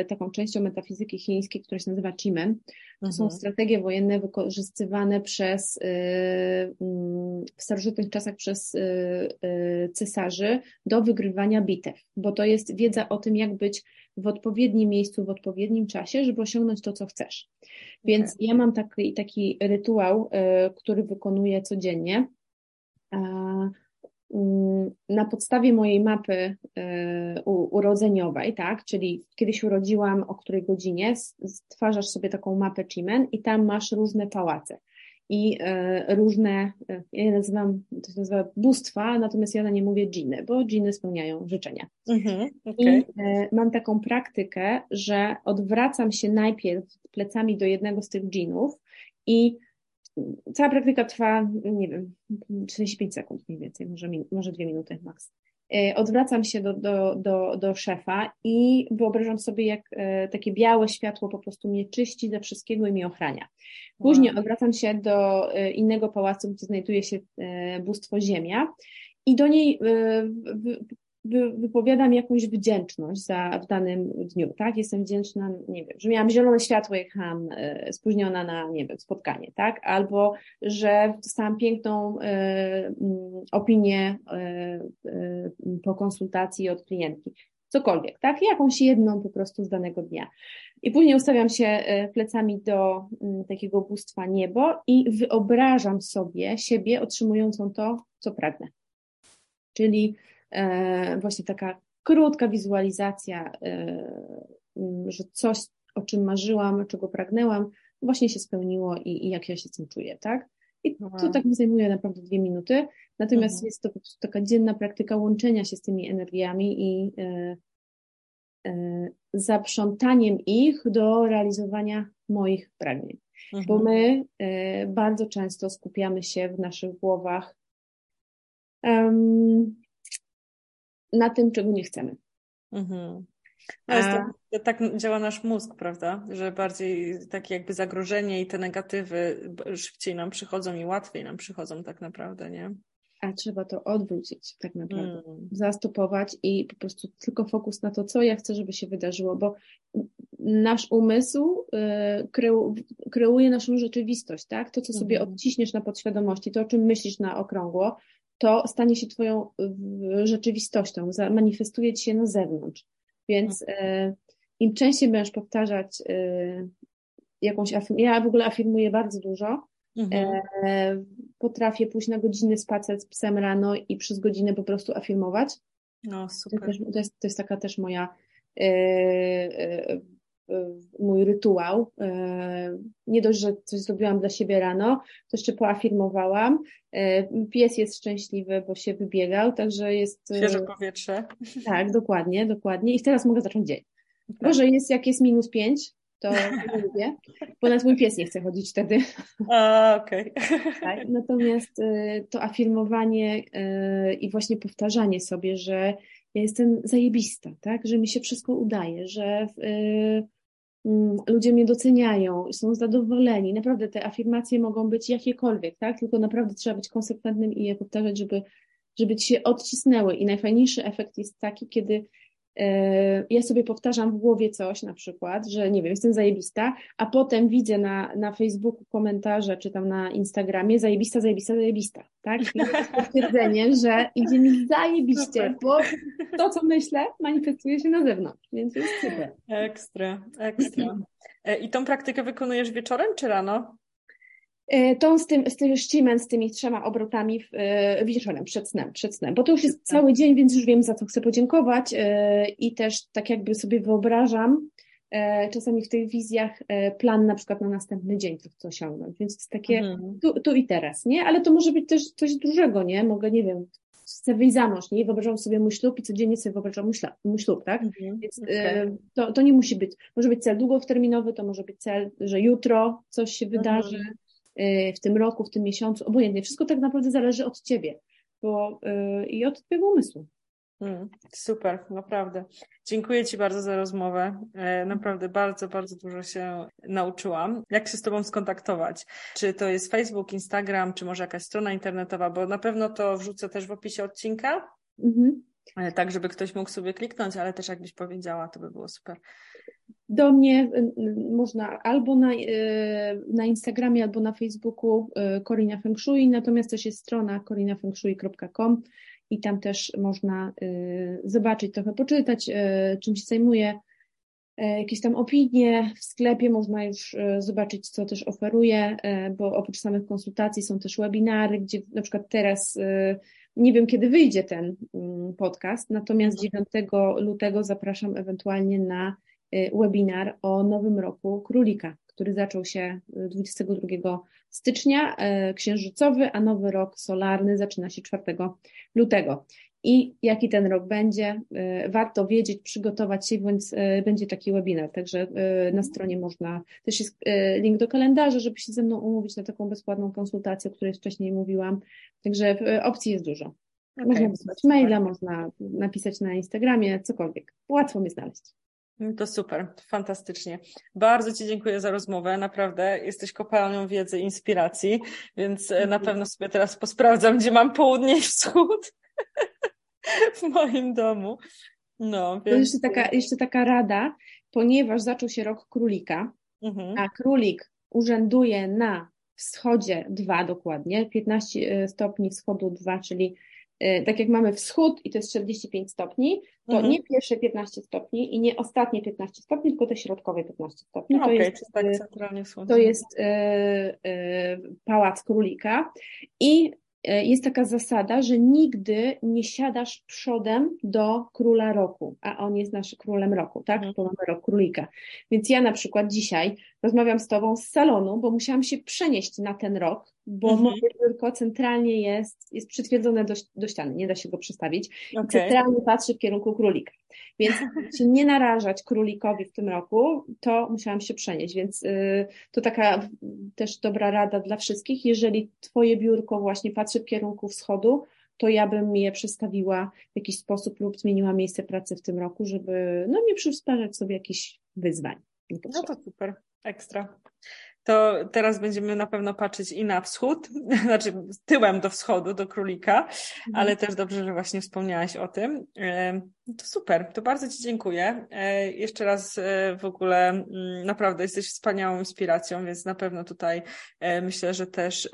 y, taką częścią metafizyki chińskiej, która się nazywa Qimen. To mhm. są strategie wojenne wykorzystywane przez, y, y, w starożytnych czasach przez y, y, cesarzy do wygrywania bitew, bo to jest wiedza o tym, jak być w odpowiednim miejscu, w odpowiednim czasie, żeby osiągnąć to, co chcesz. Więc okay. ja mam taki, taki rytuał, y, który wykonuję codziennie. A, na podstawie mojej mapy urodzeniowej, tak, czyli kiedy się urodziłam, o której godzinie, stwarzasz sobie taką mapę Qimen i tam masz różne pałace i różne, ja je nazywam, to się nazywa bóstwa, natomiast ja na nie mówię dżiny, bo dżiny spełniają życzenia. Mhm, okay. I mam taką praktykę, że odwracam się najpierw plecami do jednego z tych dżinów i cała praktyka trwa, nie wiem, czterdzieści pięć sekund mniej więcej, może, może dwie minuty maks. Odwracam się do, do, do, do szefa i wyobrażam sobie, jak takie białe światło po prostu mnie czyści ze wszystkiego i mnie ochrania. Później wow. odwracam się do innego pałacu, gdzie znajduje się bóstwo Ziemia i do niej wypowiadam jakąś wdzięczność za w danym dniu, tak? Jestem wdzięczna, nie wiem, że miałam zielone światło, jechałam spóźniona na, nie wiem, spotkanie, tak? Albo, że dostałam piękną e, opinię e, e, po konsultacji od klientki. Cokolwiek, tak? Jakąś jedną po prostu z danego dnia. I później ustawiam się plecami do takiego bóstwa niebo i wyobrażam sobie siebie otrzymującą to, co pragnę. Czyli E, właśnie taka krótka wizualizacja, e, że coś, o czym marzyłam, czego pragnęłam, właśnie się spełniło i, i jak ja się z tym czuję, tak? I Aha. to tak mi zajmuje naprawdę dwie minuty, natomiast Aha. jest to po prostu taka dzienna praktyka łączenia się z tymi energiami i e, e, zaprzątaniem ich do realizowania moich pragnień, Aha. bo my e, bardzo często skupiamy się w naszych głowach um, na tym, czego nie chcemy. Mhm. No jest to, to tak działa nasz mózg, prawda? Że bardziej takie jakby zagrożenie i te negatywy szybciej nam przychodzą i łatwiej nam przychodzą tak naprawdę, nie? A trzeba to odwrócić tak naprawdę. Mm. Zastopować i po prostu tylko fokus na to, co ja chcę, żeby się wydarzyło, bo nasz umysł kreu, kreuje naszą rzeczywistość, tak? To, co sobie mm. odciśniesz na podświadomości, to, o czym myślisz na okrągło, to stanie się Twoją rzeczywistością, manifestuje Ci się na zewnątrz. Więc e, im częściej będziesz powtarzać e, jakąś afirmację, ja w ogóle afirmuję bardzo dużo, mhm. e, potrafię pójść na godzinny spacer z psem rano i przez godzinę po prostu afirmować. No, super. To jest, to jest, to jest taka też moja e, e, mój rytuał. Nie dość, że coś zrobiłam dla siebie rano, to jeszcze poafirmowałam. Pies jest szczęśliwy, bo się wybiegał, także jest... Świeże powietrze. Tak, dokładnie, dokładnie. I teraz mogę zacząć dzień. Może jest, jak jest minus pięć, to nie lubię, bo nawet mój pies nie chce chodzić wtedy. A, okej. Okay. Tak, natomiast to afirmowanie i właśnie powtarzanie sobie, że ja jestem zajebista, tak? Że mi się wszystko udaje, że y, y, ludzie mnie doceniają, są zadowoleni. Naprawdę te afirmacje mogą być jakiekolwiek, tak? Tylko naprawdę trzeba być konsekwentnym i je powtarzać, żeby, żeby ci się odcisnęły. I najfajniejszy efekt jest taki, kiedy ja sobie powtarzam w głowie coś na przykład, że nie wiem, jestem zajebista, a potem widzę na, na Facebooku komentarze, czy tam na Instagramie zajebista, zajebista, zajebista, tak? I to jest potwierdzenie, że idzie mi zajebiście, bo to, co myślę, manifestuje się na zewnątrz, więc jest super. Ekstra, ekstra. I tą praktykę wykonujesz wieczorem czy rano? Tą z tym, z tym Qimen, z tymi trzema obrotami w, w wieczorem, przed snem, przed snem, bo to już jest cały dzień, więc już wiem, za co chcę podziękować i też tak jakby sobie wyobrażam czasami w tych wizjach plan na przykład na następny dzień, co chcę osiągnąć, więc to jest takie mhm. tu, tu i teraz, nie? Ale to może być też coś dużego, nie? Mogę, nie wiem, chcę wyjść za mąż, nie? Wyobrażam sobie mój ślub i codziennie sobie wyobrażam mój ślub, mój ślub tak? Mhm. Więc okay. to, to nie musi być, może być cel długoterminowy, to może być cel, że jutro coś się wydarzy, mhm. w tym roku, w tym miesiącu, obojętnie. Wszystko tak naprawdę zależy od Ciebie bo, yy, i od Twojego umysłu. Mm, super, naprawdę. Dziękuję Ci bardzo za rozmowę. E, naprawdę bardzo, bardzo dużo się nauczyłam. Jak się z Tobą skontaktować? Czy to jest Facebook, Instagram, czy może jakaś strona internetowa? Bo na pewno to wrzucę też w opisie odcinka, mhm. e, tak żeby ktoś mógł sobie kliknąć, ale też jakbyś powiedziała, to by było super. Do mnie można albo na, na Instagramie, albo na Facebooku Korina Fengshui, natomiast też jest strona korina fengshui kropka com i tam też można zobaczyć, trochę poczytać, czym się zajmuję, jakieś tam opinie. W sklepie można już zobaczyć, co też oferuję, bo oprócz samych konsultacji są też webinary, gdzie na przykład teraz, nie wiem kiedy wyjdzie ten podcast, natomiast dziewiątego lutego zapraszam ewentualnie na webinar o nowym roku królika, który zaczął się dwudziestego drugiego stycznia, księżycowy, a nowy rok solarny zaczyna się czwartego lutego. I jaki ten rok będzie, warto wiedzieć, przygotować się, więc będzie taki webinar, także na stronie można, też jest link do kalendarza, żeby się ze mną umówić na taką bezpłatną konsultację, o której wcześniej mówiłam, także opcji jest dużo. Okay. Można wysłać maila, można napisać na Instagramie, cokolwiek, łatwo mnie znaleźć. To super, fantastycznie. Bardzo Ci dziękuję za rozmowę, naprawdę jesteś kopalnią wiedzy i inspiracji, więc na pewno sobie teraz posprawdzam, gdzie mam południe i wschód w moim domu. No, więc... jeszcze, taka, jeszcze taka rada, ponieważ zaczął się rok królika, mhm. a królik urzęduje na wschodzie dwa dokładnie, piętnaście stopni wschodu dwa, czyli tak jak mamy wschód i to jest czterdzieści pięć stopni, to mhm. nie pierwsze piętnaście stopni i nie ostatnie piętnaście stopni, tylko te środkowe piętnaście stopni. No to, okay, jest, tak centralnie to jest y, y, pałac królika i y, jest taka zasada, że nigdy nie siadasz przodem do króla roku, a on jest naszym królem roku, tak? Mhm. To mamy rok królika. Więc ja na przykład dzisiaj rozmawiam z Tobą z salonu, bo musiałam się przenieść na ten rok, bo mhm. moje biurko centralnie jest, jest przytwierdzone do, do ściany, nie da się go przestawić. Okay. I centralnie patrzy w kierunku królika. Więc żeby się nie narażać królikowi w tym roku, to musiałam się przenieść. Więc y, to taka też dobra rada dla wszystkich. Jeżeli Twoje biurko właśnie patrzy w kierunku wschodu, to ja bym je przestawiła w jakiś sposób lub zmieniła miejsce pracy w tym roku, żeby no, nie przysparzać sobie jakichś wyzwań. No to super, ekstra. To teraz będziemy na pewno patrzeć i na wschód, znaczy tyłem do wschodu, do królika, mhm. ale też dobrze, że właśnie wspomniałaś o tym. To super, to bardzo Ci dziękuję. Jeszcze raz w ogóle naprawdę jesteś wspaniałą inspiracją, więc na pewno tutaj myślę, że też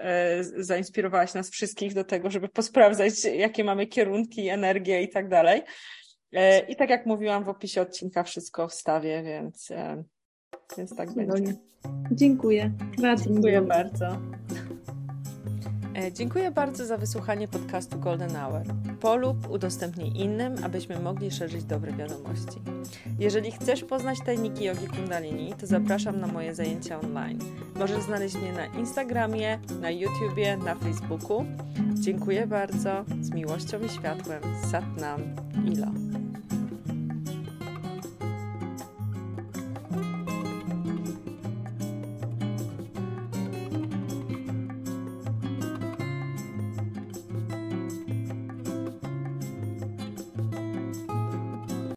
zainspirowałaś nas wszystkich do tego, żeby posprawdzać, jakie mamy kierunki, energię i tak dalej. I tak jak mówiłam, w opisie odcinka wszystko wstawię, więc... Więc tak będzie. Dziękuję. Bardzo Dziękuję miło. bardzo. Dziękuję bardzo za wysłuchanie podcastu Golden Hour. Polub, udostępnij innym, abyśmy mogli szerzyć dobre wiadomości. Jeżeli chcesz poznać tajniki jogi Kundalini, to zapraszam na moje zajęcia online. Możesz znaleźć mnie na Instagramie, na YouTubie, na Facebooku. Dziękuję bardzo. Z miłością i światłem. Sat Nam. Ilo.